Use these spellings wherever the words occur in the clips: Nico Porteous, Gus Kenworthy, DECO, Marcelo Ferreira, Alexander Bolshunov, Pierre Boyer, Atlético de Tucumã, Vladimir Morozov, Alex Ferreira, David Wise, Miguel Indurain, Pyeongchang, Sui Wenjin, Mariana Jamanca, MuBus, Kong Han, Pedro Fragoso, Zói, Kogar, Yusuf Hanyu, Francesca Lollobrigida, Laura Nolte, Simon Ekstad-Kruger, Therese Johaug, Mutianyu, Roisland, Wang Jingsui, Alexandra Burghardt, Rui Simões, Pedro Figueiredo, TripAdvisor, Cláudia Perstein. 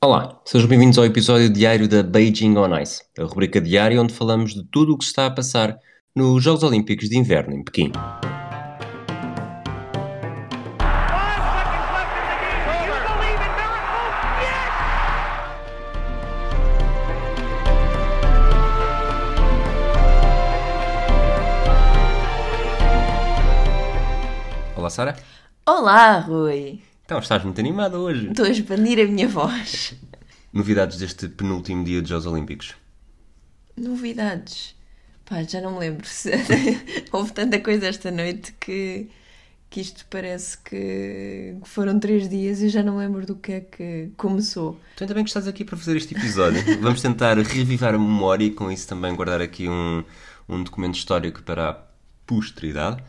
Olá, sejam bem-vindos ao episódio diário da Beijing on Ice, a rubrica diária onde falamos de tudo o que se está a passar nos Jogos Olímpicos de Inverno em Pequim. Olá, Sara. Olá, Rui. Então, estás muito animada hoje. Estou a expandir a minha voz. Novidades deste penúltimo dia dos Jogos Olímpicos? Novidades? Pá, já não me lembro. Houve tanta coisa esta noite que isto parece que foram 3 dias e já não lembro do que é que começou. Então ainda bem que estás aqui para fazer este episódio. Vamos tentar revivar a memória e com isso também guardar aqui um documento histórico para a posteridade.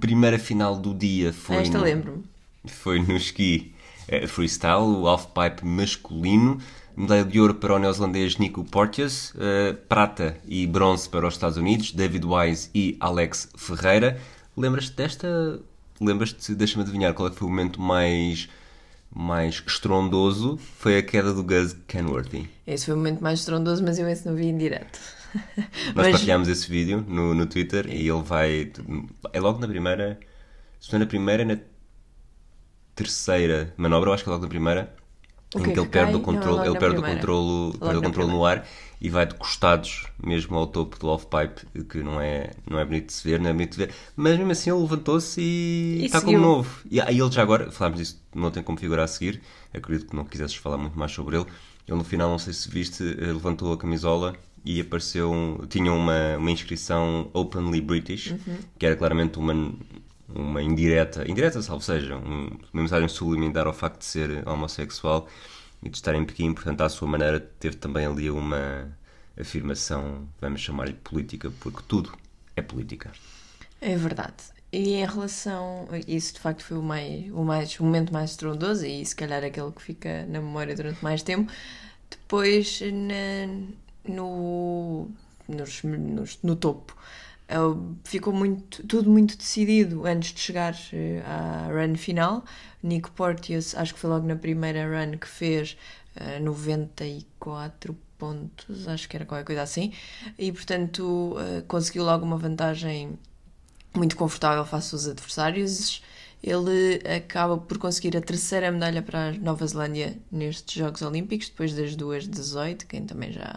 Primeira final do dia foi... Esta lembro-me. Foi no esqui freestyle, o halfpipe masculino, medalha de ouro para o neozelandês Nico Porteous, prata e bronze para os Estados Unidos, David Wise e Alex Ferreira. Lembras-te desta? Lembras-te, deixa-me adivinhar, qual é que foi o momento mais estrondoso? Foi a queda do Gus Kenworthy. Esse foi o momento mais estrondoso, mas eu esse não vi em direto. Nós partilhámos esse vídeo no Twitter e ele vai... É logo na primeira... Se não na primeira, na terceira manobra, eu acho que é logo na primeira, em que ele perde o controle, no ar e vai de costados mesmo ao topo do off-pipe, que não é bonito de se ver, não é bonito de ver, mas mesmo assim ele levantou-se e está como novo. E aí ele já agora, falámos disso, não tem como figurar a seguir, acredito que não quisesses falar muito mais sobre ele. Ele no final, não sei se viste, levantou a camisola e apareceu, tinha uma inscrição Openly British, que era claramente uma indireta, salvo seja, uma mensagem subliminar ao facto de ser homossexual e de estar em Pequim, portanto, à sua maneira, teve também ali uma afirmação, vamos chamar-lhe política, porque tudo é política. É verdade. E em relação... Isso, de facto, foi o momento mais estrondoso e, se calhar, aquele que fica na memória durante mais tempo. Depois, no topo, ficou tudo muito decidido antes de chegar à run final. Nico Porteous, acho que foi logo na primeira run que fez 94 pontos, acho que era qualquer coisa assim, e portanto conseguiu logo uma vantagem muito confortável face aos adversários. Ele acaba por conseguir a terceira medalha para a Nova Zelândia nestes Jogos Olímpicos, depois das duas de Zói, de quem também já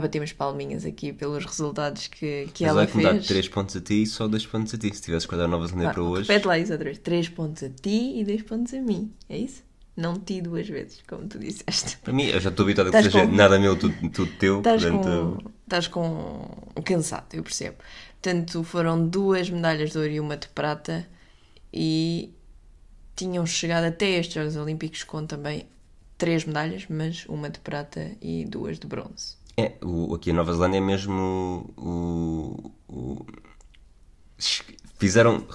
batemos palminhas aqui pelos resultados que ela fez. Mas vai dar 3 pontos a ti e só 2 pontos a ti. Se tivesse que dar Nova Zelândia para hoje... Repete lá isso outra vez. 3 pontos a ti e 2 pontos a mim. É isso? Não ti 2 vezes, como tu disseste. Para mim, eu já estou habituado a que seja nada meu, tudo teu. Estás cansado, eu percebo. Portanto, foram 2 medalhas de ouro e 1 de prata e tinham chegado até estes Jogos Olímpicos com também 3 medalhas, mas 1 de prata e 2 de bronze. É, aqui a Nova Zelândia é mesmo fizeram,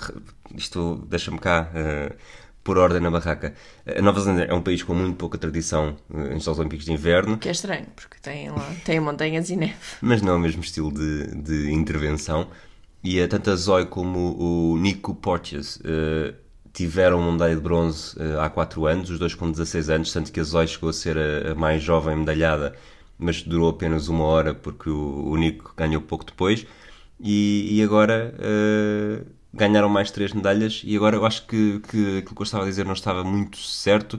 isto deixa-me cá pôr ordem na barraca. A Nova Zelândia é um país com muito pouca tradição em Jogos Olímpicos de Inverno. Que é estranho, porque tem montanhas e neve. Mas não é o mesmo estilo de intervenção. E tanto a Zói como o Nico Porteous tiveram uma medalha de bronze há 4 anos, os dois com 16 anos, tanto que a Zói chegou a ser a mais jovem medalhada, mas durou apenas 1 hora porque o Nico ganhou pouco depois, e agora ganharam mais 3 medalhas, e agora eu acho que aquilo que eu estava a dizer não estava muito certo.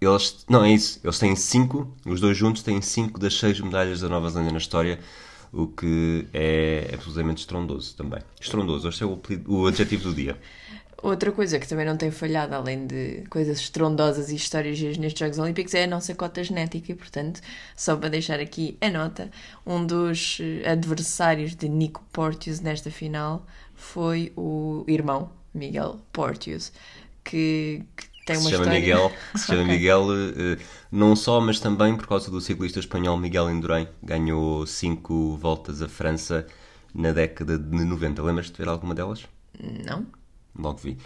Eles têm 5, os dois juntos têm 5 das 6 medalhas da Nova Zelândia na história, o que é absolutamente estrondoso também. Estrondoso, este é o adjetivo do dia. Outra coisa que também não tem falhado, além de coisas estrondosas e histórias nestes Jogos Olímpicos, é a nossa cota genética. E, portanto, só para deixar aqui a nota, um dos adversários de Nico Porteous nesta final foi o irmão Miguel Porteous, que tem uma história... Miguel, não só, mas também por causa do ciclista espanhol Miguel Indurain. Ganhou 5 voltas à França na década de 90. Lembras-te de ver alguma delas? Não. Logo vi.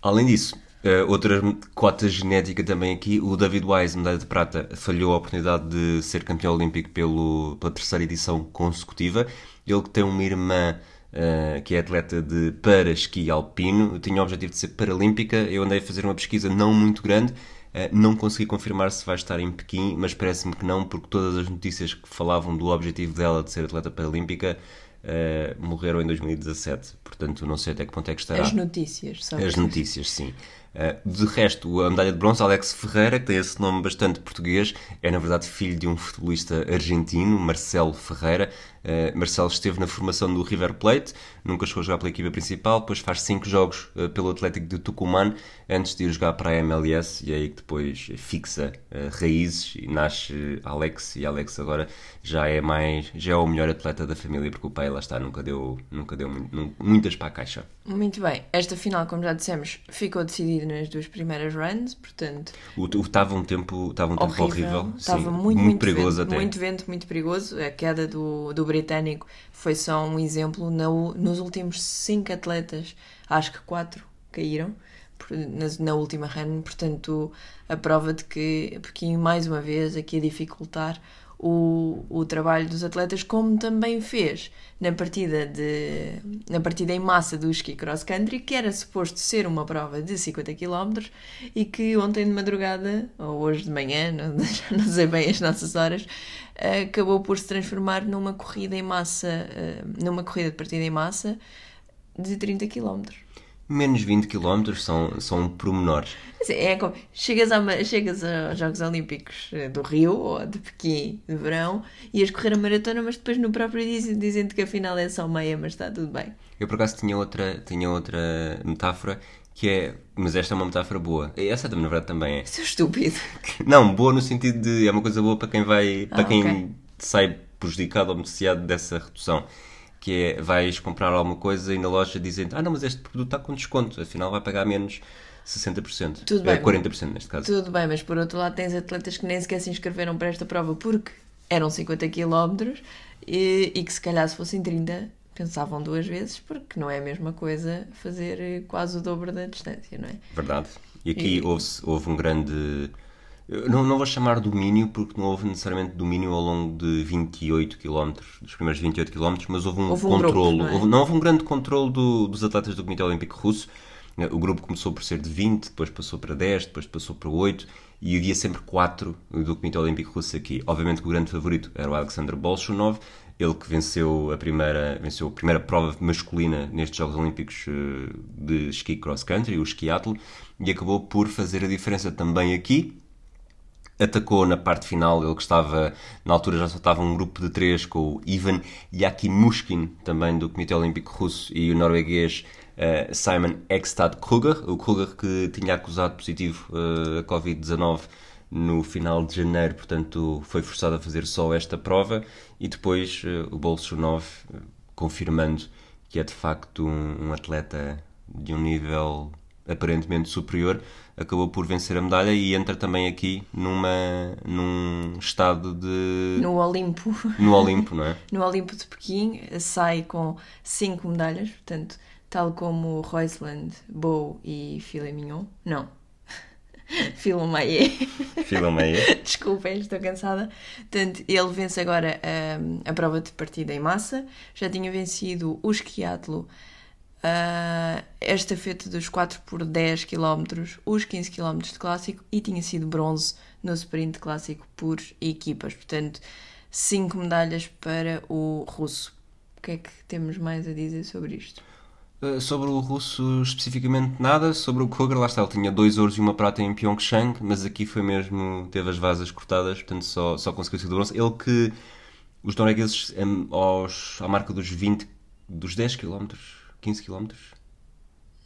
Além disso, outra cota genética também aqui, o David Wise, medalha de prata, falhou a oportunidade de ser campeão olímpico pela 3ª edição consecutiva. Ele que tem uma irmã que é atleta de para esqui alpino, tinha o objetivo de ser paralímpica. Eu andei a fazer uma pesquisa não muito grande, Não consegui confirmar se vai estar em Pequim, mas parece-me que não, porque todas as notícias que falavam do objetivo dela de ser atleta paralímpica morreram em 2017, portanto não sei até que ponto é que estará. As notícias, sim. De resto, a medalha de bronze, Alex Ferreira, que tem esse nome bastante português, é na verdade filho de um futebolista argentino, Marcelo Ferreira. Marcelo esteve na formação do River Plate, nunca chegou a jogar pela equipa principal, depois faz 5 jogos pelo Atlético de Tucumã, antes de ir jogar para a MLS, e é aí que depois fixa raízes e nasce Alex, e Alex agora já é o melhor atleta da família, porque o pai, lá está, nunca deu muitas para a caixa. Muito bem, esta final, como já dissemos, ficou decidida nas duas primeiras runs, portanto... Estava um tempo horrível. Estava muito perigoso vento, até. Muito vento, muito perigoso. A queda do britânico foi só um exemplo. Nos últimos 5 atletas, acho que 4 caíram na última run, portanto a prova de que Pequim, mais uma vez, aqui a dificultar o trabalho dos atletas, como também fez na partida em massa do ski cross country, que era suposto ser uma prova de 50 km e que ontem de madrugada, ou hoje de manhã, já não sei bem as nossas horas, acabou por se transformar numa corrida em massa, numa corrida de partida em massa de 30 km. Menos 20 km são um pormenor. É como, chegas aos Jogos Olímpicos do Rio ou de Pequim de verão, ias correr a maratona, mas depois no próprio dia dizem-te que afinal é só meia, mas está tudo bem. Eu por acaso tinha outra metáfora, que é, mas esta é uma metáfora boa. Essa na verdade também é. Seu estúpido. Não, boa no sentido de é uma coisa boa para quem vai, para quem sai prejudicado ou beneficiado dessa redução. Que é, vais comprar alguma coisa e na loja dizem, não, mas este produto está com desconto, afinal vai pagar menos 60%, tudo bem, 40% neste caso. Tudo bem, mas por outro lado tens atletas que nem sequer se inscreveram para esta prova porque eram 50 km e que se calhar se fossem 30 pensavam 2 vezes, porque não é a mesma coisa fazer quase o dobro da distância, não é? Verdade. E aqui houve um grande... Não vou chamar domínio, porque não houve necessariamente domínio ao longo de 28 km, dos primeiros 28 km, mas houve um controlo. Grupo, não houve um grande controlo dos atletas do Comitê Olímpico Russo. O grupo começou por ser de 20, depois passou para 10, depois passou para 8, e havia sempre 4 do Comitê Olímpico Russo aqui. Obviamente que o grande favorito era o Alexander Bolshunov, ele que venceu a primeira prova masculina nestes Jogos Olímpicos de ski cross country, o skiatlo, e acabou por fazer a diferença também aqui. Atacou na parte final, ele que estava, na altura já só estava um grupo de 3, com o Ivan Yakimushkin, também do Comitê Olímpico Russo, e o norueguês Simon Ekstad-Kruger, o Kruger que tinha acusado positivo a Covid-19 no final de janeiro, portanto foi forçado a fazer só esta prova, e depois o Bolshunov confirmando que é de facto um atleta de um nível... aparentemente superior, acabou por vencer a medalha e entra também aqui num estado de... No Olimpo, não é? No Olimpo de Pequim, sai com 5 medalhas, portanto, tal como Roisland, Bou e Filemion. Não. Meier. Desculpem, estou cansada. Portanto, ele vence agora a prova de partida em massa. Já tinha vencido o esquiatlo, esta feta dos 4x10 km, os 15 km de clássico, e tinha sido bronze no sprint clássico por equipas. Portanto, 5 medalhas para o russo. O que é que temos mais a dizer sobre isto? Sobre o russo especificamente nada, sobre o Kogar, lá está, ele tinha 2 ouros e 1 prata em Pyeongchang, mas aqui foi mesmo, teve as vasas cortadas, portanto só conseguiu ser de bronze. Ele que, os noruegueses, à marca dos 10 km... 15 km?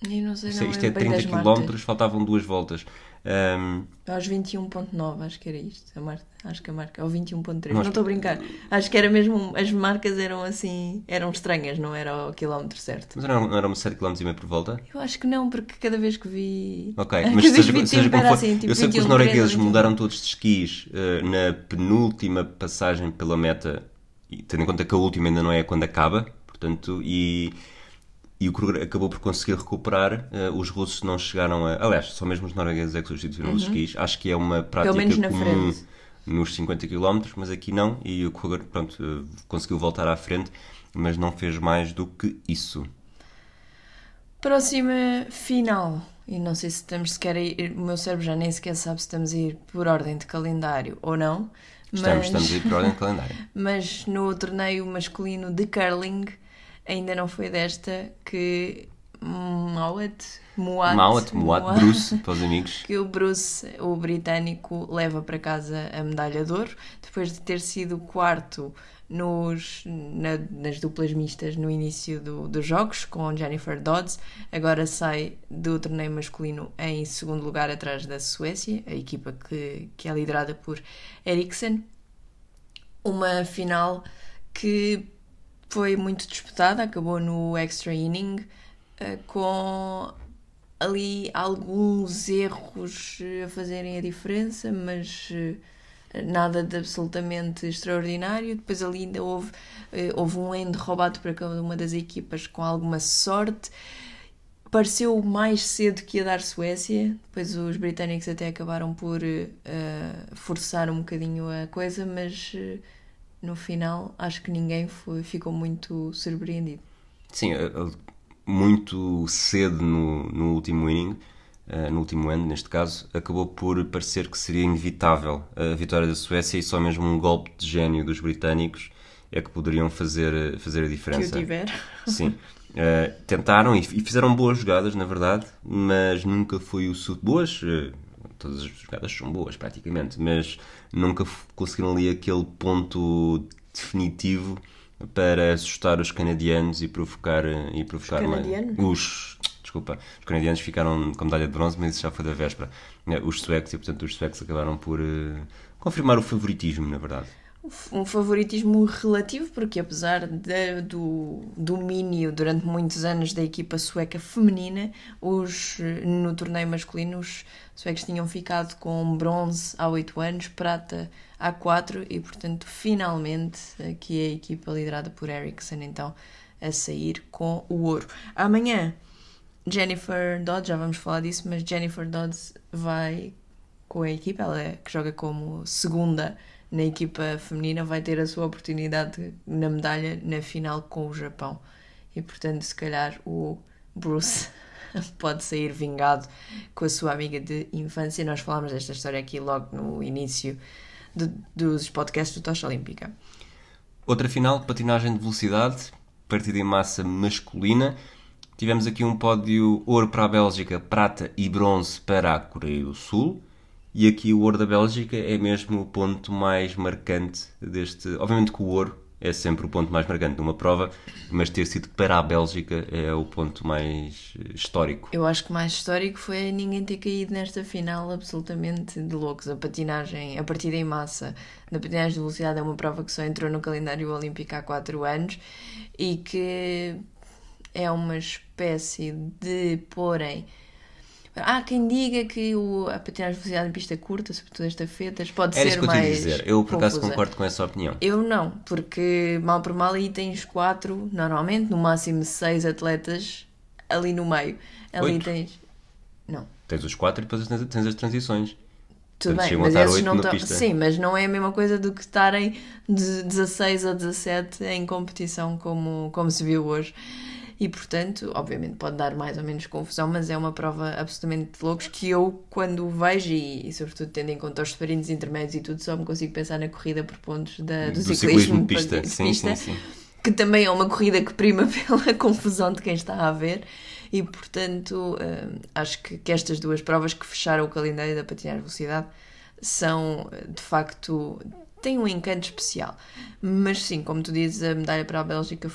Eu não sei, isto é 30 km, faltavam 2 voltas. Aos 21.9, acho que era isto. Acho que a marca, ou 21.3, não estou a brincar. Acho que era mesmo, as marcas eram assim, eram estranhas, não era o quilómetro certo. Mas não eram 7 km e meio por volta? Eu acho que não, porque cada vez que vi... Ok, mas seja como for, assim, tipo, eu sei que os noruegueses mudaram todos de esquis na penúltima passagem pela meta, e, tendo em conta que a última ainda não é quando acaba, portanto, e o Kruger acabou por conseguir recuperar, os russos não chegaram a... Aliás, só mesmo os noruegueses é que substituíram os esquis, acho que é uma prática comum nos 50 km, mas aqui não, e o Kruger, pronto, conseguiu voltar à frente, mas não fez mais do que isso. Próxima final, E não sei se estamos sequer a ir, o meu cérebro já nem sequer sabe se estamos a ir por ordem de calendário ou não. Estamos a ir por ordem de calendário. Mas no torneio masculino de curling, ainda não foi desta que Mouat, Bruce, para os amigos. Que o Bruce, o britânico, leva para casa a medalha de ouro, depois de ter sido quarto nas duplas mistas no início dos jogos, com Jennifer Dodds. Agora sai do torneio masculino em segundo lugar, atrás da Suécia, a equipa que é liderada por Eriksen. Uma final que foi muito disputada, acabou no extra inning, com ali alguns erros a fazerem a diferença, mas nada de absolutamente extraordinário. Depois ali ainda houve um end roubado para cada uma das equipas com alguma sorte. Pareceu mais cedo que ia dar Suécia, depois os britânicos até acabaram por forçar um bocadinho a coisa, mas no final acho que ninguém ficou muito surpreendido. Sim, muito cedo no último inning, no último ano, neste caso, acabou por parecer que seria inevitável a vitória da Suécia, e só mesmo um golpe de gênio dos britânicos é que poderiam fazer a diferença. Que o tiver. Sim. Tentaram e fizeram boas jogadas, na verdade, mas nunca foi o suficiente. Boas, todas as jogadas são boas, praticamente, mas nunca conseguiram ali aquele ponto definitivo para assustar os canadianos e provocar os canadianos ficaram com medalha de bronze, mas isso já foi da véspera. Os suecos, e portanto os suecos acabaram por confirmar o favoritismo, na verdade. Um favoritismo relativo, porque apesar do domínio durante muitos anos da equipa sueca feminina, no torneio masculino os suecos tinham ficado com bronze há 8 anos, prata há 4, e portanto finalmente aqui é a equipa liderada por Eriksen então a sair com o ouro. Amanhã Jennifer Dodds, já vamos falar disso, mas Jennifer Dodds vai com a equipa, ela é que joga como segunda na equipa feminina, vai ter a sua oportunidade na medalha na final com o Japão. E, portanto, se calhar o Bruce pode sair vingado com a sua amiga de infância. Nós falámos desta história aqui logo no início dos podcasts do Tocha Olímpica. Outra final, patinagem de velocidade, partida em massa masculina. Tivemos aqui um pódio: ouro para a Bélgica, prata e bronze para a Coreia do Sul. E aqui o ouro da Bélgica é mesmo o ponto mais marcante deste... Obviamente que o ouro é sempre o ponto mais marcante de uma prova, mas ter sido para a Bélgica é o ponto mais histórico. Eu acho que mais histórico foi ninguém ter caído nesta final absolutamente de loucos. A partida em massa da patinagem de velocidade é uma prova que só entrou no calendário olímpico há 4 anos e que é uma espécie de porém... Há quem diga que a patinagem de velocidade em pista curta, sobretudo esta fetas, pode ser que eu mais dizer. Eu, por acaso, concordo com essa opinião. Eu não, porque mal por mal aí tens 4, normalmente, no máximo 6 atletas ali no meio. Ali 8. Tens... Não. Tens os 4 e depois tens as transições. Tudo portanto, bem, mas esses não estão... Sim, mas não é a mesma coisa do que estarem de 16 ou 17 em competição como se viu hoje. E, portanto, obviamente pode dar mais ou menos confusão, mas é uma prova absolutamente de loucos que eu, quando vejo, e sobretudo tendo em conta os sprint intermédios e tudo, só me consigo pensar na corrida por pontos do ciclismo de pista. Que também é uma corrida que prima pela confusão de quem está a ver. E, portanto, acho que estas duas provas que fecharam o calendário da patinagem de velocidade são, de facto... tem um encanto especial, mas sim, como tu dizes, a medalha para a Bélgica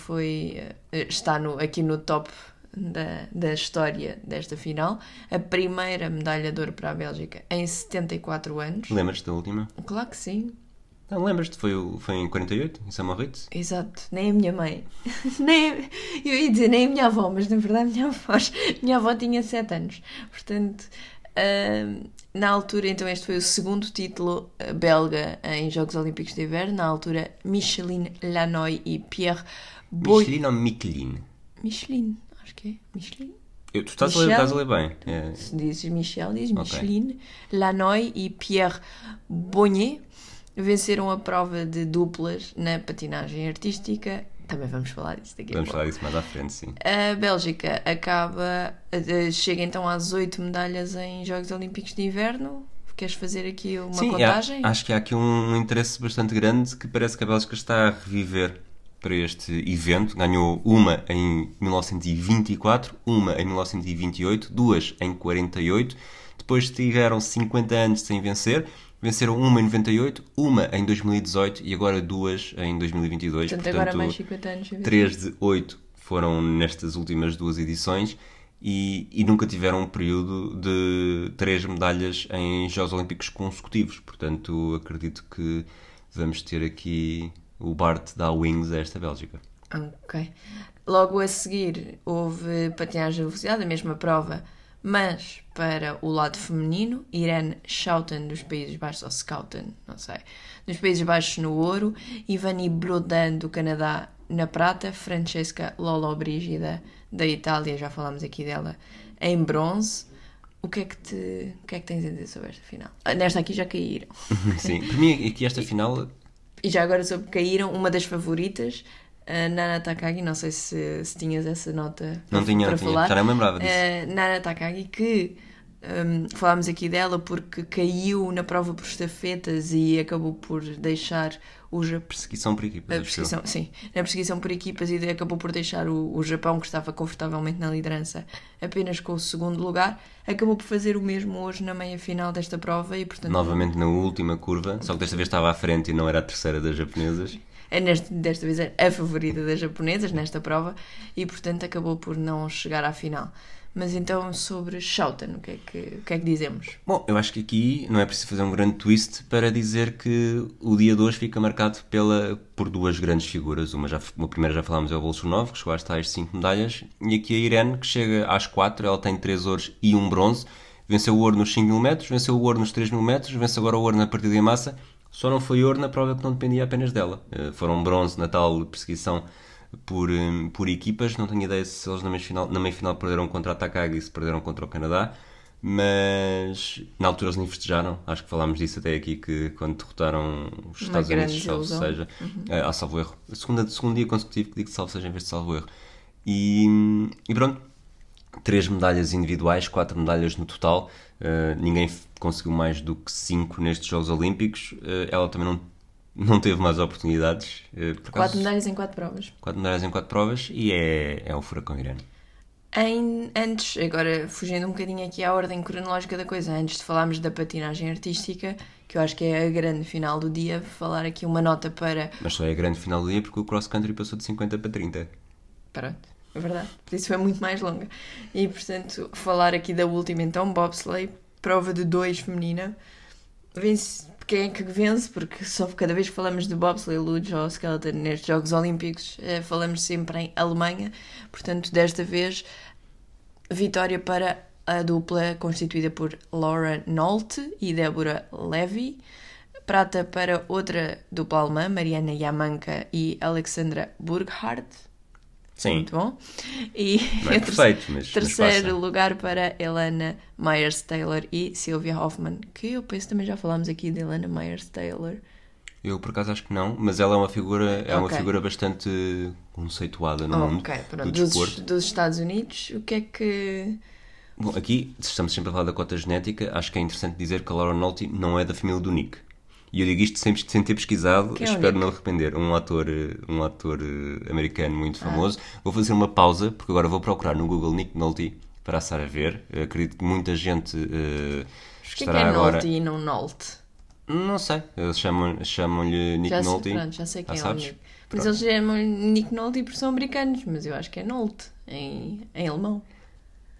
está aqui no top da história desta final, a primeira medalha de ouro para a Bélgica em 74 anos. Lembras-te da última? Claro que sim. Não, lembras-te, foi em 48, em São Moritz? Exato, nem a minha mãe, eu ia dizer nem a minha avó, mas na verdade minha avó tinha 7 anos, portanto... na altura, então, este foi o segundo título belga em Jogos Olímpicos de Inverno. Na altura, Micheline Lannoy e Pierre Boyer. Micheline ou Micheline? Micheline, acho que é. Micheline? Tu estás a ler bem. É. Se dizes Michel, diz Micheline. Okay. Lannoy e Pierre Boyer venceram a prova de duplas na patinagem artística Também vamos falar disso daqui a pouco. Vamos falar disso mais à frente, sim. A Bélgica chega então às 8 medalhas em Jogos Olímpicos de Inverno. Queres fazer aqui uma contagem? Sim, acho que há aqui um interesse bastante grande que parece que a Bélgica está a reviver para este evento. Ganhou uma em 1924, uma em 1928, duas em 48. Depois tiveram 50 anos sem vencer. Venceram uma em 98, uma em 2018 e agora duas em 2022. Portanto agora mais 50 anos. 3 de 8 foram nestas últimas duas edições. E nunca tiveram um período de 3 medalhas em Jogos Olímpicos consecutivos. Portanto, acredito que vamos ter aqui o Bart da Wings a esta Bélgica. Ok. Logo a seguir houve patinagem de velocidade, a mesma prova, mas para o lado feminino. Irene Schouten dos Países Baixos, ou Schouten, não sei, dos Países Baixos no ouro, Ivani Brodan do Canadá na prata, Francesca Lollobrigida da Itália, já falámos aqui dela, em bronze. O que é que tens a dizer sobre esta final? Nesta aqui já caíram. Sim, para mim aqui esta final... E já agora soube que caíram uma das favoritas, a Nana Takagi, não sei se tinhas essa nota para falar. Não tinha, já não me lembrava disso. Nana Takagi, que falámos aqui dela porque caiu na prova por estafetas e acabou por deixar... Perseguição por equipas. Na perseguição por equipas, e acabou por deixar o Japão, que estava confortavelmente na liderança, apenas com o segundo lugar. Acabou por fazer o mesmo hoje na meia-final desta prova e, portanto... Novamente na última curva, só que desta vez estava à frente e não era a terceira das japonesas. Desta vez era a favorita das japonesas nesta prova e, portanto, acabou por não chegar à final. Mas então sobre Schouten, o que é que dizemos? Bom, eu acho que aqui não é preciso fazer um grande twist para dizer que o dia de hoje fica marcado por duas grandes figuras. Uma primeira já falámos é o Bolshunov, que chegou às tais 5 medalhas, e aqui a Irene, que chega às 4, ela tem 3 ouros e 1 bronze, venceu o ouro nos 5 mil metros, venceu o ouro nos 3 mil metros, vence agora o ouro na partida em massa, só não foi ouro na prova que não dependia apenas dela. Foram bronze na tal perseguição por equipas. Não tenho ideia se eles na meia-final perderam contra a Takagi e se perderam contra o Canadá, mas na altura eles nem festejaram. Acho que falámos disso até aqui, que quando derrotaram os Estados Unidos, ou seja, a salvo erro, segundo dia consecutivo que digo salvo seja em vez de salvo erro, e pronto, 3 medalhas individuais, 4 medalhas no total. Ninguém conseguiu mais do que 5 nestes Jogos Olímpicos. Ela também não teve mais oportunidades. 4 medalhas em 4 provas. 4 medalhas em 4 provas e é o furacão Irene. Antes, agora fugindo um bocadinho aqui à ordem cronológica da coisa, antes de falarmos da patinagem artística, que eu acho que é a grande final do dia, vou falar aqui uma nota para... Mas só é a grande final do dia porque o cross country passou de 50 para 30. Pronto, é verdade. Por isso foi muito mais longa. E, portanto, falar aqui da última então, bobsleigh, prova de 2 feminina. Quem é que vence? Porque só cada vez que falamos de bobsleigh, luge ou skeleton nestes Jogos Olímpicos, falamos sempre em Alemanha. Portanto, desta vez, vitória para a dupla constituída por Laura Nolte e Débora Levy. Prata para outra dupla alemã, Mariana Jamanca e Alexandra Burghardt. Sim. Muito bom. E não é perfeito, mas terceiro lugar para Helena Myers-Taylor e Sylvia Hoffman, que eu penso também já falámos aqui de Helena Myers-Taylor. Eu por acaso acho que não, mas ela é uma figura, uma figura bastante conceituada no mundo do desporto. Dos Estados Unidos, o que é que... Bom, aqui estamos sempre a falar da cota genética, acho que é interessante dizer que a Laura Nolte não é da família do Nick. E eu digo isto sem ter pesquisado, espero não arrepender. Um ator americano muito famoso. Vou fazer uma pausa, porque agora vou procurar no Google Nick Nolte para assar a ver. Acredito que muita gente estará agora... O que é Nolte e não Nolte? Não sei. Eles chamam-lhe Nick Nolte. Pronto, já sei quem é o Nick. Mas eles chamam-lhe Nick Nolte porque são americanos, mas eu acho que é Nolte, em alemão.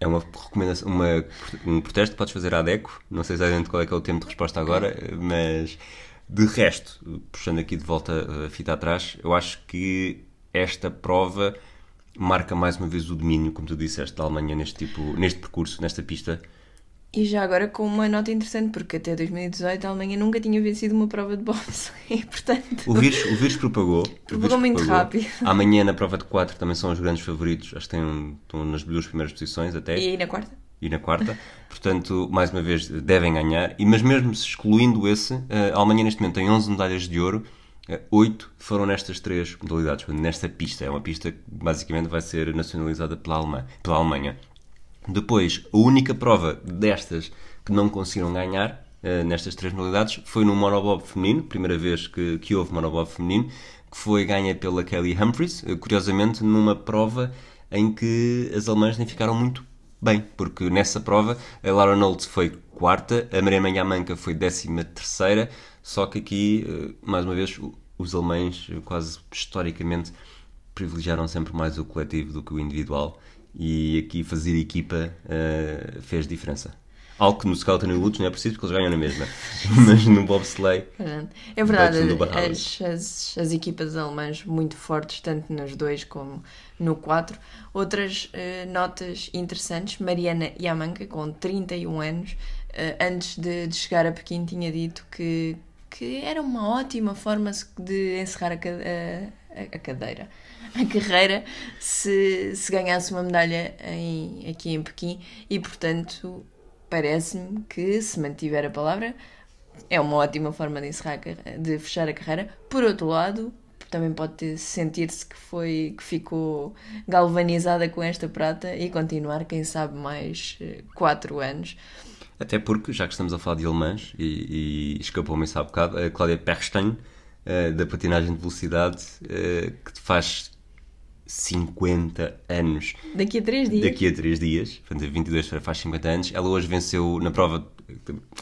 É uma recomendação, um protesto que podes fazer à DECO. Não sei exatamente qual é que é o tempo de resposta agora, mas... De resto, puxando aqui de volta a fita atrás, eu acho que esta prova marca mais uma vez o domínio, como tu disseste, da Alemanha neste percurso, nesta pista. E já agora com uma nota interessante, porque até 2018 a Alemanha nunca tinha vencido uma prova de bobsleigh, portanto... O vírus propagou. Propagou muito rápido. Amanhã na prova de 4 também são os grandes favoritos, acho que estão nas 2 primeiras posições até. E na quarta? Portanto, mais uma vez, devem ganhar. Mas mesmo excluindo esse, a Alemanha neste momento tem 11 medalhas de ouro 8 foram nestas três modalidades, nesta pista. É uma pista que basicamente vai ser nacionalizada pela Alemanha. Depois, a única prova destas que não conseguiram ganhar nestas três modalidades foi no monobob feminino, primeira vez que houve monobob feminino, que foi ganha pela Kelly Humphries, curiosamente numa prova em que as alemãs nem ficaram muito bem, porque nessa prova a Laura Nolte foi quarta, a Mariana Jamanca foi 13ª, só que aqui, mais uma vez, os alemães quase historicamente privilegiaram sempre mais o coletivo do que o individual, e aqui fazer equipa fez diferença. Algo que no Scout e no Lutz não é preciso, porque eles ganham na mesma. Mas no bobsleigh... É verdade, as equipas alemãs muito fortes, tanto nos 2 como no 4. Outras notas interessantes, Mariana Jamanca, com 31 anos, antes de chegar a Pequim, tinha dito que era uma ótima forma de encerrar a carreira se ganhasse uma medalha aqui em Pequim, e portanto... Parece-me que, se mantiver a palavra, é uma ótima forma de fechar a carreira. Por outro lado, também pode sentir-se que ficou galvanizada com esta prata e continuar, quem sabe, mais 4 anos. Até porque, já que estamos a falar de alemãs, e escapou-me isso há bocado, a Cláudia Perstein, da patinagem de velocidade, que faz 50 anos. Daqui a 3 dias. Daqui a 3 dias, portanto, 22 faz 50 anos. Ela hoje venceu na prova,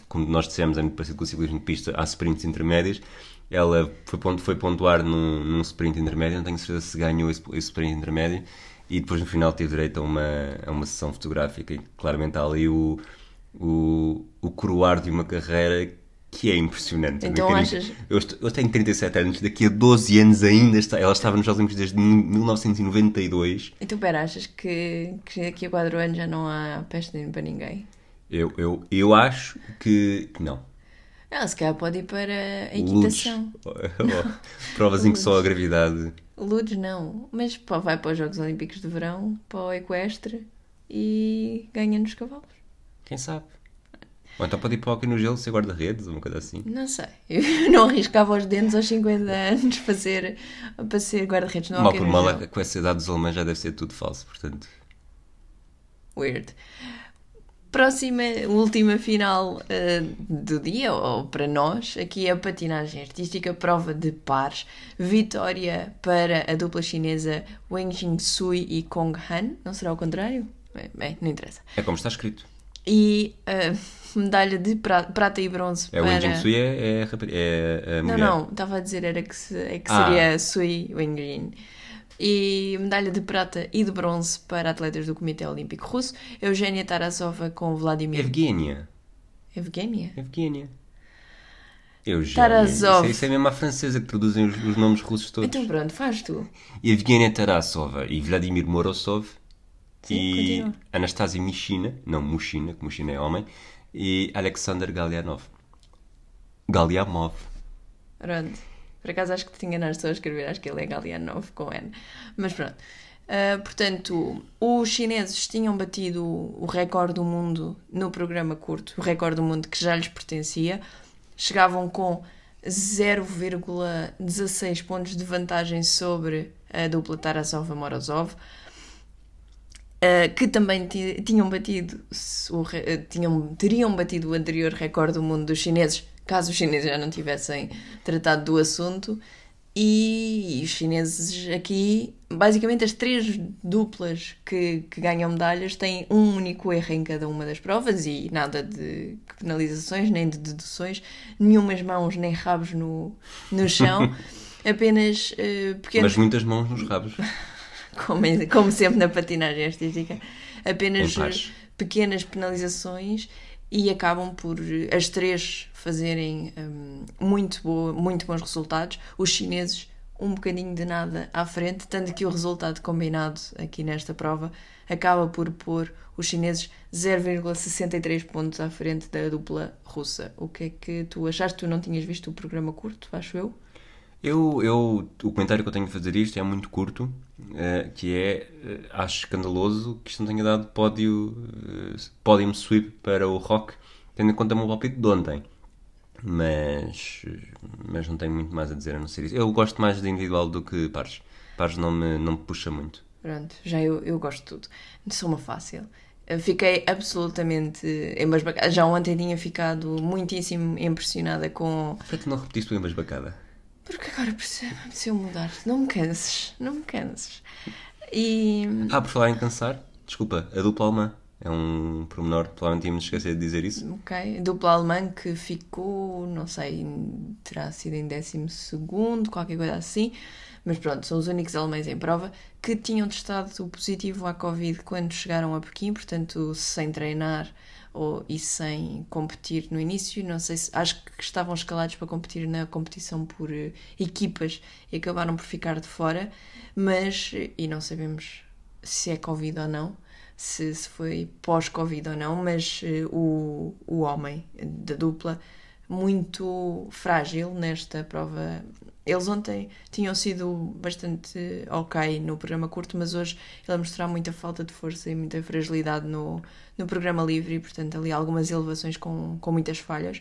como nós dissemos, é muito parecido com o ciclismo de pista, há sprints intermédios. Ela foi pontuar num sprint intermédio, não tenho certeza se ganhou esse sprint intermédio, e depois no final teve direito a uma sessão fotográfica, e claramente há ali o coroar de uma carreira que é impressionante. Então achas... Eu tenho 37 anos, daqui a 12 anos ainda está... Ela estava nos Jogos Olímpicos desde 1992. Então, pera, achas que daqui a 4 anos já não há peste para ninguém? Eu acho que não. Não, se calhar pode ir para a equitação. Provas em que só a gravidade... Ludes não, mas pô, vai para os Jogos Olímpicos de Verão, para o equestre, e ganha nos cavalos. Quem sabe? Ou então pode ir para o hockey no gelo, ser guarda-redes, uma coisa assim. Não sei. Eu não arriscava os dentes aos 50 anos para ser guarda-redes no hockey no gelo. Mal, com essa idade dos alemães já deve ser tudo falso, portanto... Weird. Última final do dia, ou para nós, aqui é a patinagem artística, prova de pares. Vitória para a dupla chinesa Wang Jingsui e Kong Han. Não será o contrário? Bem, não interessa. É como está escrito. E medalha de prata e bronze para... Wang Jingsui é a mulher. Não, estava a dizer era que seria Sui Wenjin. E medalha de prata e de bronze para atletas do Comitê Olímpico Russo. Evgenia Tarasova com Vladimir... Evgenia. Tarasova. Isso é mesmo a francesa que traduzem os nomes russos todos. Então pronto, faz tu. Evgenia Tarasova e Vladimir Morozov. Sim, e continua. Anastasia Mishina, não Mushina, que Mushina é homem, e Alexander Galiamov. Pronto, por acaso acho que te enganaste só a escrever, acho que ele é Galiamov com N, mas pronto. Portanto, os chineses tinham batido o recorde do mundo no programa curto, o recorde do mundo que já lhes pertencia, chegavam com 0,16 pontos de vantagem sobre a dupla Tarasova-Morozov, que também teriam batido o anterior recorde do mundo dos chineses, caso os chineses já não tivessem tratado do assunto. E os chineses aqui, basicamente as 3 duplas que ganham medalhas têm um único erro em cada uma das provas, e nada de penalizações, nem de deduções, nenhumas mãos nem rabos no chão, apenas pequenos... Mas muitas mãos nos rabos. Como sempre na patinagem artística, apenas pequenas penalizações, e acabam por as 3 fazerem muito bons resultados. Os chineses um bocadinho de nada à frente, tanto que o resultado combinado aqui nesta prova acaba por pôr os chineses 0,63 pontos à frente da dupla russa. O que é que tu achaste? Tu não tinhas visto o programa curto, acho eu? O comentário que eu tenho a fazer isto é muito curto, que é, acho escandaloso que isto não tenha dado pódio sweep para o rock, tendo em conta o meu palpite de ontem. mas não tenho muito mais a dizer a não ser isso. Eu gosto mais de individual do que pares. Pares não me puxa muito. Pronto, já eu gosto de tudo. Sou uma fácil. Fiquei absolutamente embasbacada. Já ontem tinha ficado muitíssimo impressionada com... Por que não repetiste o embasbacada? Porque agora preciso mudar. Não me canses. E... por falar em cansar, desculpa, a dupla alemã é um pormenor, provavelmente íamos esquecer de dizer isso. Ok, a dupla alemã que ficou, não sei, terá sido em 12º, qualquer coisa assim, mas pronto, são os únicos alemães em prova que tinham testado positivo à Covid quando chegaram a Pequim, portanto, sem treinar e sem competir no início, não sei se, acho que estavam escalados para competir na competição por equipas e acabaram por ficar de fora, mas, e não sabemos se é Covid ou não, se foi pós-Covid ou não, mas o homem da dupla, muito frágil nesta prova. Eles ontem tinham sido bastante ok no programa curto, mas hoje ele mostrou muita falta de força e muita fragilidade no programa livre e, portanto, ali algumas elevações com muitas falhas.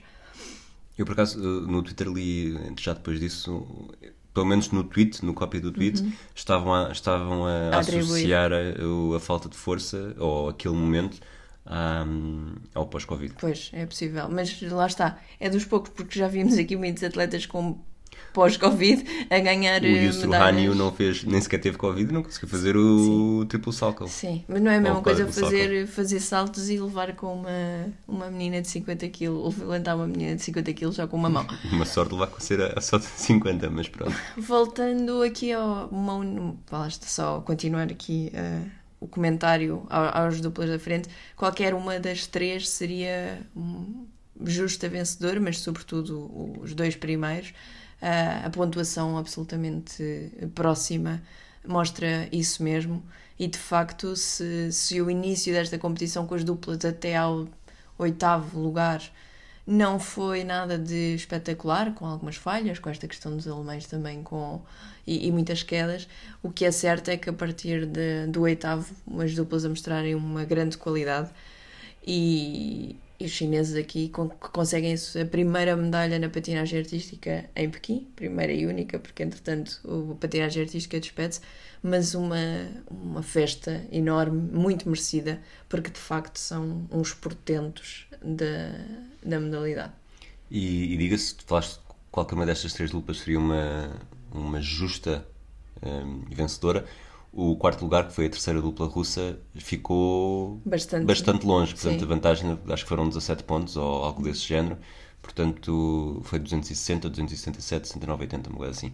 Eu, por acaso, no Twitter li, já depois disso, pelo menos no tweet, no copy do tweet, estavam a associar a falta de força, ou aquele momento, ao pós-Covid. Pois, é possível, mas lá está, é dos poucos, porque já vimos aqui muitos atletas com pós-Covid a ganhar medalhas. O Yusuf Hanyu não fez, nem sequer teve Covid, não conseguiu fazer o triplo salto. Sim, mas não é a mesma coisa fazer saltos e levar com uma menina de 50 kg, ou levantar uma menina de 50 kg já com uma mão. Uma sorte levar com ser a sorte de 50, mas pronto. Voltando aqui ao mão, basta só continuar aqui o comentário aos duplas da frente, qualquer uma das três seria justa vencedora, mas sobretudo os dois primeiros. A pontuação absolutamente próxima mostra isso mesmo e, de facto, se o início desta competição com as duplas até ao 8º lugar não foi nada de espetacular, com algumas falhas, com esta questão dos alemães também e muitas quedas, o que é certo é que a partir do 8º as duplas a mostrarem uma grande qualidade e os chineses aqui conseguem a primeira medalha na patinagem artística em Pequim, primeira e única, porque entretanto a patinagem artística despede-se, mas uma festa enorme, muito merecida, porque de facto são uns portentos da modalidade. E diga-se, falaste que qualquer uma destas três lupas seria uma justa vencedora. O 4º lugar, que foi a 3ª dupla russa, ficou bastante longe. Portanto, sim, a vantagem, acho que foram 17 pontos ou algo desse género. Portanto, foi 260, 267, 109, 80, uma coisa assim.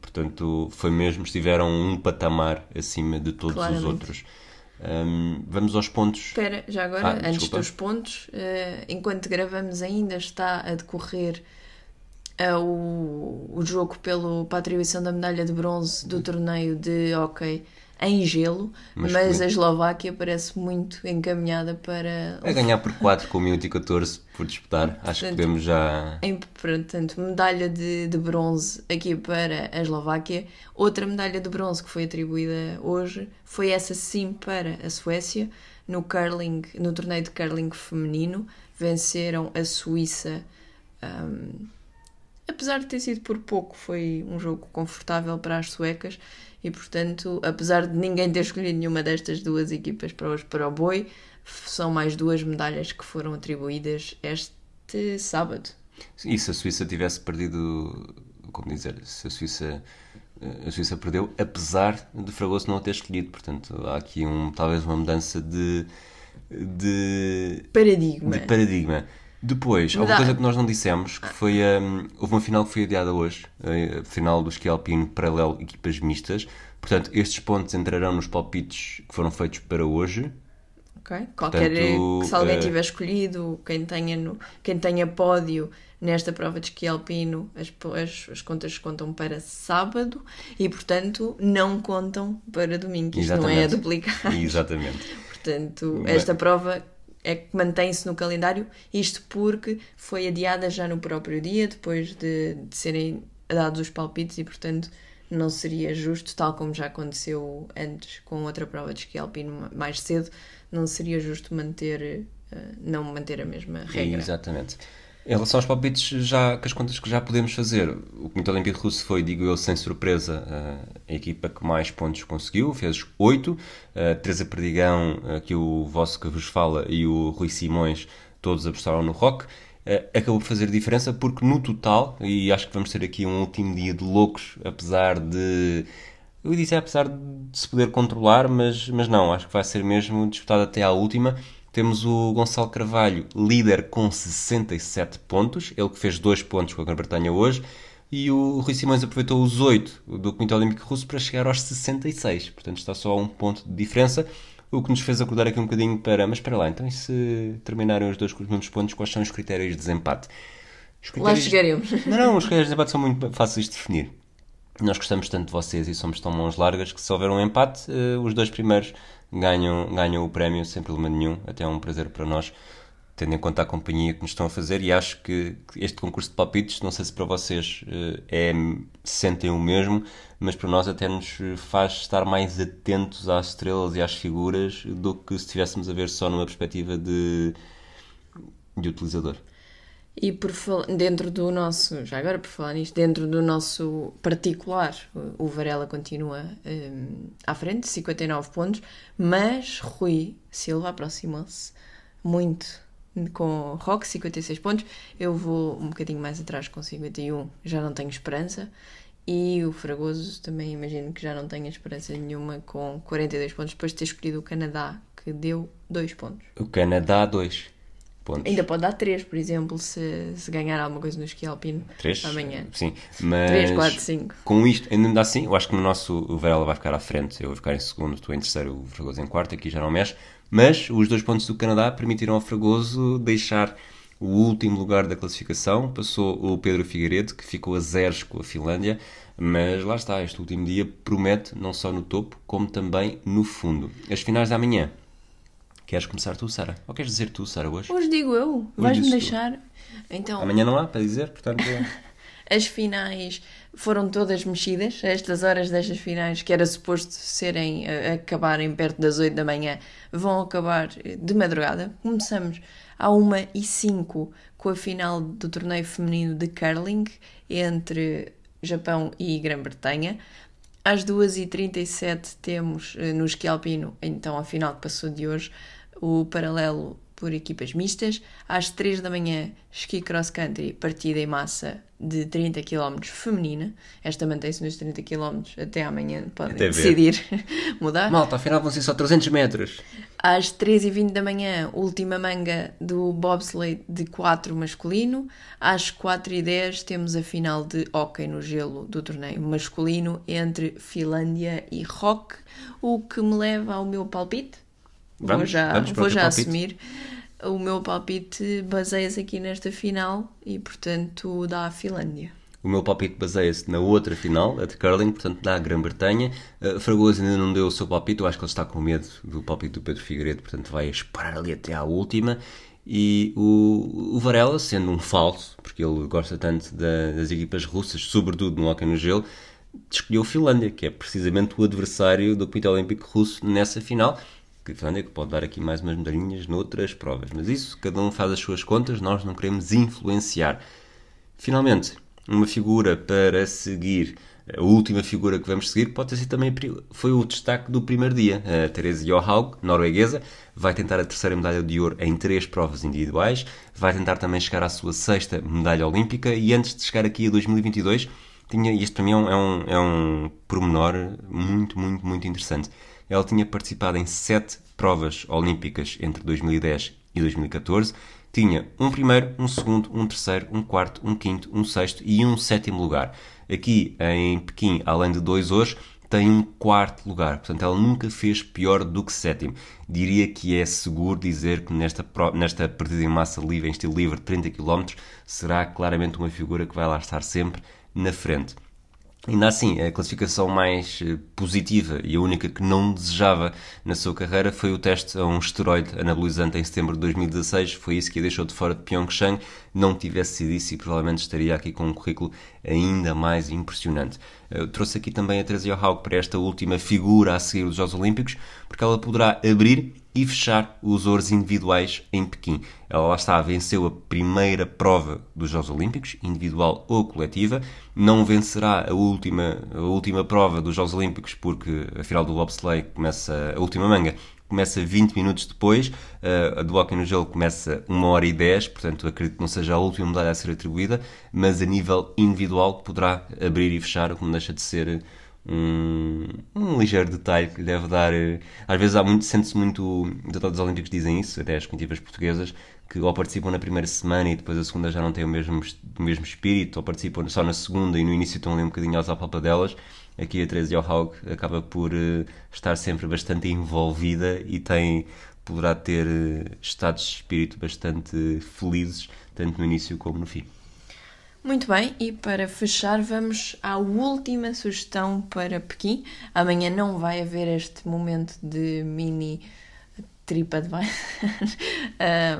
Portanto, foi mesmo, estiveram um patamar acima de todos os outros. Vamos aos pontos. Espera, já agora, antes dos pontos, enquanto gravamos ainda está a decorrer o jogo para a atribuição da medalha de bronze do torneio de hóquei em gelo, mas a Eslováquia parece muito encaminhada para... A ganhar por 4 com 1:14 por disputar, portanto, acho que podemos já... Portanto, medalha de bronze aqui para a Eslováquia. Outra medalha de bronze que foi atribuída hoje foi essa sim para a Suécia, no curling, no torneio de curling feminino, venceram a Suíça... Apesar de ter sido por pouco, foi um jogo confortável para as suecas e, portanto, apesar de ninguém ter escolhido nenhuma destas duas equipas para o boi, são mais duas medalhas que foram atribuídas este sábado. E se a Suíça tivesse perdido, a Suíça perdeu, apesar de Fragoso não ter escolhido, portanto, há aqui talvez uma mudança de paradigma. Depois, alguma coisa que nós não dissemos, que foi houve uma final que foi adiada hoje, a final do esqui alpino paralelo equipas mistas. Portanto, estes pontos entrarão nos palpites que foram feitos para hoje. Ok. Portanto, se alguém tiver escolhido, quem tenha pódio nesta prova de esqui alpino, as contas contam para sábado e, portanto, não contam para domingo. Isto não é a duplicar. Exatamente. Portanto, esta prova... é que mantém-se no calendário, isto porque foi adiada já no próprio dia, depois de serem dados os palpites e, portanto, não seria justo, tal como já aconteceu antes com outra prova de esqui alpino mais cedo, não seria justo não manter a mesma regra. Exatamente. Em relação aos palpites, já com as contas que já podemos fazer, o Comitê Olímpico Russo foi, digo eu, sem surpresa, a equipa que mais pontos conseguiu, fez 8. Teresa Perdigão, que o vosso que vos fala, e o Rui Simões, todos apostaram no rock. Acabou por fazer diferença porque no total, e acho que vamos ter aqui um último dia de loucos, apesar de se poder controlar, mas não, acho que vai ser mesmo disputado até à última. Temos o Gonçalo Carvalho, líder com 67 pontos, ele que fez 2 pontos com a Grã-Bretanha hoje, e o Rui Simões aproveitou os 8 do Comitê Olímpico Russo para chegar aos 66, portanto está só a 1 ponto de diferença. O que nos fez acordar aqui um bocadinho para... Mas espera lá, então e se terminarem os dois com os mesmos pontos, quais são os critérios de desempate? Lá chegaremos. Não, os critérios de desempate são muito fáceis de definir. Nós gostamos tanto de vocês e somos tão mãos largas que se houver um empate, os dois primeiros ganham o prémio sem problema nenhum. Até é um prazer para nós, tendo em conta a companhia que nos estão a fazer. E acho que este concurso de palpites, não sei se para vocês sentem o mesmo, mas para nós até nos faz estar mais atentos às estrelas e às figuras do que se estivéssemos a ver só numa perspectiva de utilizador. E dentro do nosso particular, o Varela continua à frente, 59 pontos, mas Rui Silva aproximou-se muito com Roque, 56 pontos. Eu vou um bocadinho mais atrás com 51, já não tenho esperança, e o Fragoso também imagino que já não tenha esperança nenhuma com 42 pontos, depois de ter escolhido o Canadá, que deu 2 pontos. O Canadá 2 pontos. Ainda pode dar 3, por exemplo, se ganhar alguma coisa no esqui alpino 3, amanhã. Sim, mas 3, 4, 5. Com isto, ainda me dá assim, eu acho que no nosso o Varela vai ficar à frente, eu vou ficar em segundo, estou em terceiro, o Fragoso em quarto, aqui já não mexe. Mas os 2 pontos do Canadá permitiram ao Fragoso deixar o último lugar da classificação. Passou o Pedro Figueiredo, que ficou a zeros com a Finlândia, mas lá está, este último dia promete não só no topo, como também no fundo. As finais da manhã. Queres começar tu, Sara? Ou queres dizer tu, Sara, hoje? Hoje digo eu. Vais-me deixar. Então... Amanhã não há para dizer, portanto... As finais foram todas mexidas, estas horas destas finais, que era suposto acabarem perto das 8 da manhã, vão acabar de madrugada. Começamos à 1h05 com a final do torneio feminino de curling entre Japão e Grã-Bretanha. Às 2h37 temos no esqui alpino, então a final que passou de hoje, o paralelo por equipas mistas. Às 3 da manhã, ski cross country, partida em massa de 30 km feminina. Esta mantém-se nos 30 km até amanhã, podem até decidir mudar. Malta, afinal vão ser só 300 metros. Às 3h20 da manhã, última manga do bobsleigh de 4 masculino. Às 4h10 temos a final de hóquei no gelo do torneio masculino entre Finlândia e Roque, o que me leva ao meu palpite. Vou já assumir. O meu palpite baseia-se aqui nesta final e, portanto, dá à Finlândia. O meu palpite baseia-se na outra final, a de curling, portanto, dá à Grã-Bretanha. Fragoso ainda não deu o seu palpite, eu acho que ele está com medo do palpite do Pedro Figueiredo, portanto, vai esperar ali até à última. E o Varela, sendo um falso, porque ele gosta tanto das equipas russas, sobretudo no hóquei no gelo, escolheu a Finlândia, que é precisamente o adversário do Comitê Olímpico Russo nessa final. Que Finlândia pode dar aqui mais umas medalhinhas noutras provas, mas isso cada um faz as suas contas, nós não queremos influenciar. Finalmente, uma figura para seguir, a última figura que vamos seguir pode ter sido também, foi o destaque do primeiro dia. A Therese Johaug, norueguesa, vai tentar a terceira medalha de ouro em 3 provas individuais, vai tentar também chegar à sua 6ª medalha olímpica, e antes de chegar aqui a 2022, e este para mim é um pormenor muito, muito, muito interessante. Ela tinha participado em 7 provas olímpicas entre 2010 e 2014. Tinha um primeiro, um segundo, um terceiro, um quarto, um quinto, um sexto e um 7º lugar. Aqui em Pequim, além de 2 hoje, tem um 4º lugar. Portanto, ela nunca fez pior do que 7º. Diria que é seguro dizer que nesta partida em massa livre, em estilo livre, 30 km, será claramente uma figura que vai lá estar sempre na frente. Ainda assim, a classificação mais positiva e a única que não desejava na sua carreira foi o teste a um esteroide anabolizante em setembro de 2016. Foi isso que a deixou de fora de Pyeongchang. Não tivesse sido isso e provavelmente estaria aqui com um currículo ainda mais impressionante. Eu trouxe aqui também a Therese Johaug para esta última figura a seguir dos Jogos Olímpicos, porque ela poderá abrir e fechar os ouros individuais em Pequim. Ela lá está, venceu a primeira prova dos Jogos Olímpicos, individual ou coletiva, não vencerá a última prova dos Jogos Olímpicos porque a final do bobsleigh começa, a última manga começa 20 minutos depois, a do hóquei no gelo começa 1h10, portanto acredito que não seja a última medalha a ser atribuída, mas a nível individual poderá abrir e fechar, o que não deixa de ser um ligeiro detalhe que lhe deve dar. Às vezes sente-se muito, os olímpicos dizem isso, até as comitivas portuguesas, que ou participam na primeira semana e depois a segunda já não têm o mesmo espírito, ou participam só na segunda e no início estão ali um bocadinho às apalpadelas. Aqui a Therese Johaug acaba por estar sempre bastante envolvida e poderá ter estados de espírito bastante felizes, tanto no início como no fim. Muito bem, e para fechar vamos à última sugestão para Pequim. Amanhã não vai haver este momento de mini TripAdvisor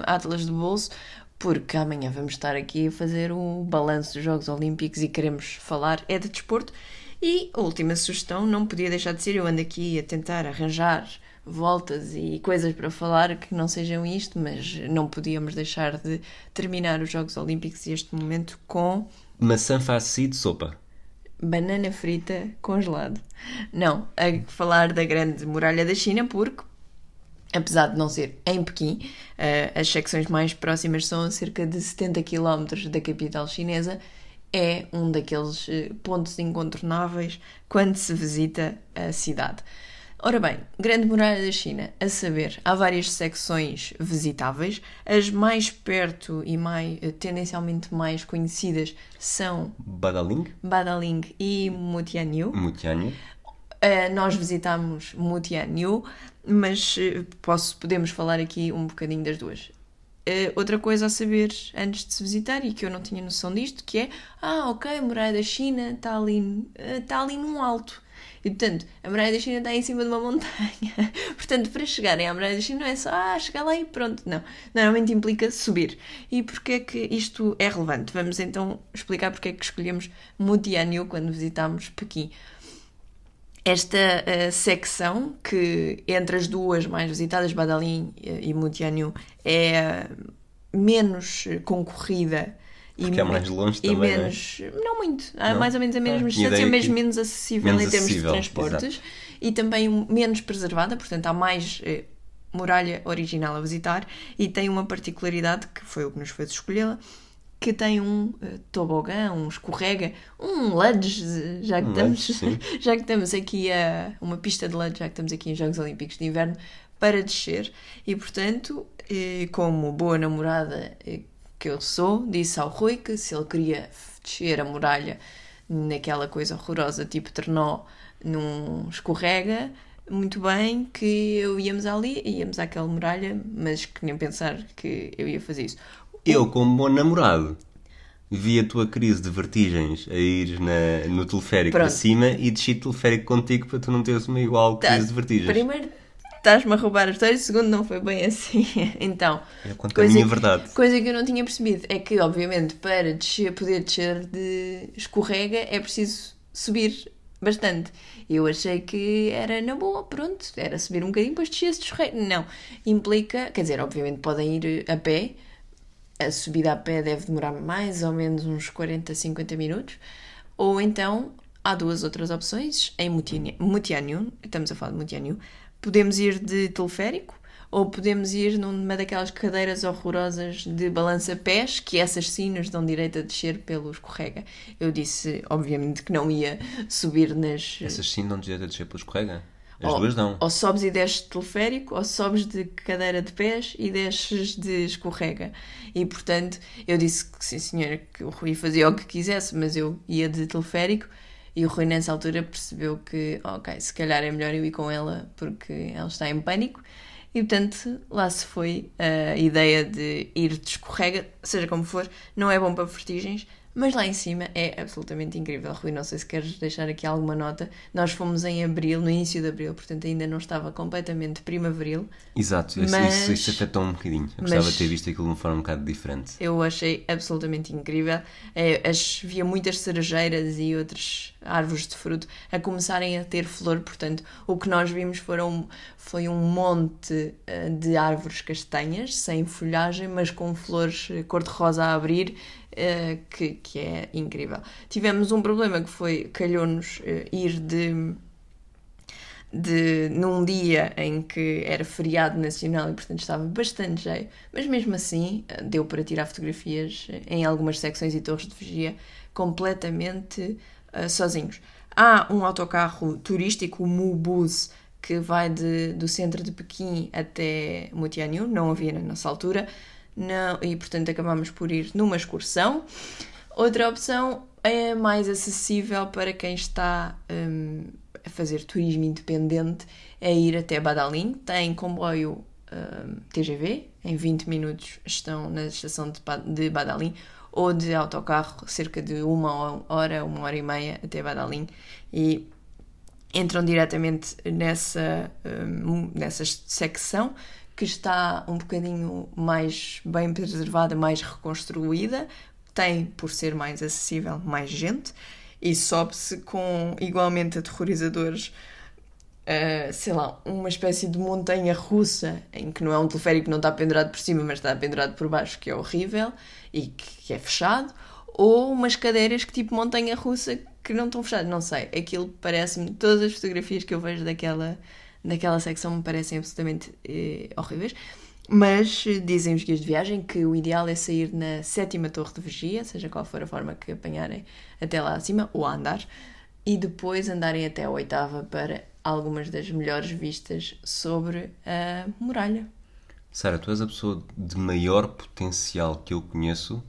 Atlas de Bolso, porque amanhã vamos estar aqui a fazer o balanço dos Jogos Olímpicos e queremos falar é de desporto. E a última sugestão não podia deixar de ser, eu ando aqui a tentar arranjar voltas e coisas para falar que não sejam isto, mas não podíamos deixar de terminar os Jogos Olímpicos e este momento com... maçã farci de sopa. Banana frita congelado. Não, a falar da Grande Muralha da China, porque, apesar de não ser em Pequim, as secções mais próximas são a cerca de 70 km da capital chinesa. É um daqueles pontos incontornáveis quando se visita a cidade. Ora bem, Grande Muralha da China, a saber, há várias secções visitáveis. As mais perto e tendencialmente mais conhecidas são... Badaling e Mutianyu. Nós visitámos Mutianyu, mas podemos falar aqui um bocadinho das duas. Outra coisa a saber antes de se visitar, e que eu não tinha noção disto, que é, a Muralha da China está ali num alto. E, portanto, a Muralha da China está em cima de uma montanha. Portanto, para chegarem à Muralha da China não é só, chegar lá e pronto. Não, normalmente implica subir. E porquê é que isto é relevante? Vamos então explicar porquê é que escolhemos Mutianyu quando visitámos Pequim. Esta secção, que entre as duas mais visitadas, Badaling e Mutianyu, é menos concorrida. Porque é mais longe também, menos, não muito, mais ou menos a mesma distância, mas menos acessível em termos de transportes. Exato. E também menos preservada, portanto há mais muralha original a visitar, e tem uma particularidade, que foi o que nos fez escolhê-la, que tem um tobogã, um escorrega, um luge, uma pista de luge, já que estamos aqui em Jogos Olímpicos de Inverno, para descer. E portanto, como boa namorada que eu sou, disse ao Rui que se ele queria descer a muralha naquela coisa horrorosa tipo trenó num escorrega, muito bem, que eu íamos àquela muralha, mas que nem pensar que eu ia fazer isso. Eu, como bom namorado, vi a tua crise de vertigens a ir no teleférico para cima e desci teleférico contigo para tu não teres uma igual crise de vertigens. Primeiro, estás-me a roubar a história. Segundo, não foi bem assim. Então, coisa que eu não tinha percebido é que, obviamente, para poder descer de escorrega é preciso subir bastante. Eu achei que era na boa, pronto, era subir um bocadinho, depois descer-se de escorrega. Não, implica, quer dizer, obviamente podem ir a pé. A subida a pé deve demorar mais ou menos uns 40, 50 minutos. Ou então, há duas outras opções. Em Mutianyu, estamos a falar de Mutianyu, podemos ir de teleférico ou podemos ir numa daquelas cadeiras horrorosas de balança-pés, que essas sim nos dão direito a descer pelo escorrega. Eu disse, obviamente, que não ia subir nas... Essas sim dão direito a descer pelo escorrega? As duas não. Ou sobes e desces de teleférico, ou sobes de cadeira de pés e desces de escorrega. E, portanto, eu disse que sim, senhora, que o Rui fazia o que quisesse, mas eu ia de teleférico, e o Rui, nessa altura, percebeu que, se calhar é melhor eu ir com ela, porque ela está em pânico. E, portanto, lá se foi a ideia de ir de escorrega, seja como for, não é bom para vertigens, Mas lá em cima é absolutamente incrível. Rui, não sei se queres deixar aqui alguma nota. Nós fomos em abril, no início de abril, portanto ainda não estava completamente primaveril. Exato, mas... isso afetou um bocadinho. Eu gostava de ter visto aquilo de uma forma um bocado diferente. Eu achei absolutamente incrível. Havia muitas cerejeiras e outras árvores de fruto a começarem a ter flor, portanto o que nós vimos foi um monte de árvores castanhas, sem folhagem, mas com flores cor-de-rosa a abrir, que é incrível. Tivemos um problema que foi, calhou-nos ir num dia em que era feriado nacional e portanto estava bastante cheio, mas mesmo assim deu para tirar fotografias em algumas secções e torres de vigia completamente sozinhos. Há um autocarro turístico, o MuBus, que vai do centro de Pequim até Mutianyu, não havia na nossa altura, não, e portanto acabámos por ir numa excursão. Outra opção é mais acessível para quem está a fazer turismo independente, é ir até Badaling. Tem comboio TGV, em 20 minutos estão na estação de Badaling, ou de autocarro, cerca de uma hora e meia até Badaling, e entram diretamente nessa secção que está um bocadinho mais bem preservada, mais reconstruída, tem, por ser mais acessível, mais gente, e sobe-se com, igualmente aterrorizadores, uma espécie de montanha russa, em que não é um teleférico, não está pendurado por cima, mas está pendurado por baixo, que é horrível e que é fechado, ou umas cadeiras que tipo montanha russa que não estão fechadas, não sei, aquilo parece-me, todas as fotografias que eu vejo daquela secção me parecem absolutamente horríveis, mas dizem os guias de viagem que o ideal é sair na 7ª torre de vigia, seja qual for a forma que apanharem até lá acima, ou a andar, e depois andarem até a 8ª para algumas das melhores vistas sobre a muralha. Sara, tu és a pessoa de maior potencial que eu conheço,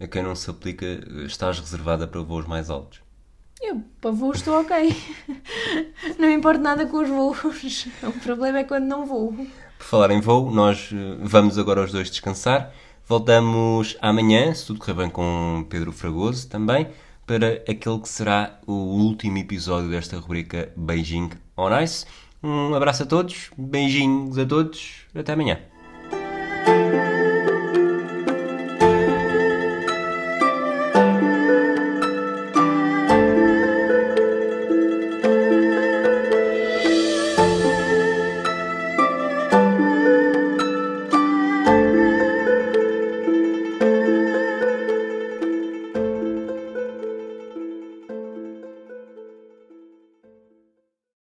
a quem não se aplica, estás reservada para voos mais altos. Eu, para voos, estou ok. Não me importa nada com os voos. O problema é quando não vou. Por falar em voo, nós vamos agora os dois descansar. Voltamos amanhã, se tudo correr bem, com Pedro Fragoso também, para aquele que será o último episódio desta rubrica Beijing on Ice. Um abraço a todos, beijinhos a todos, até amanhã.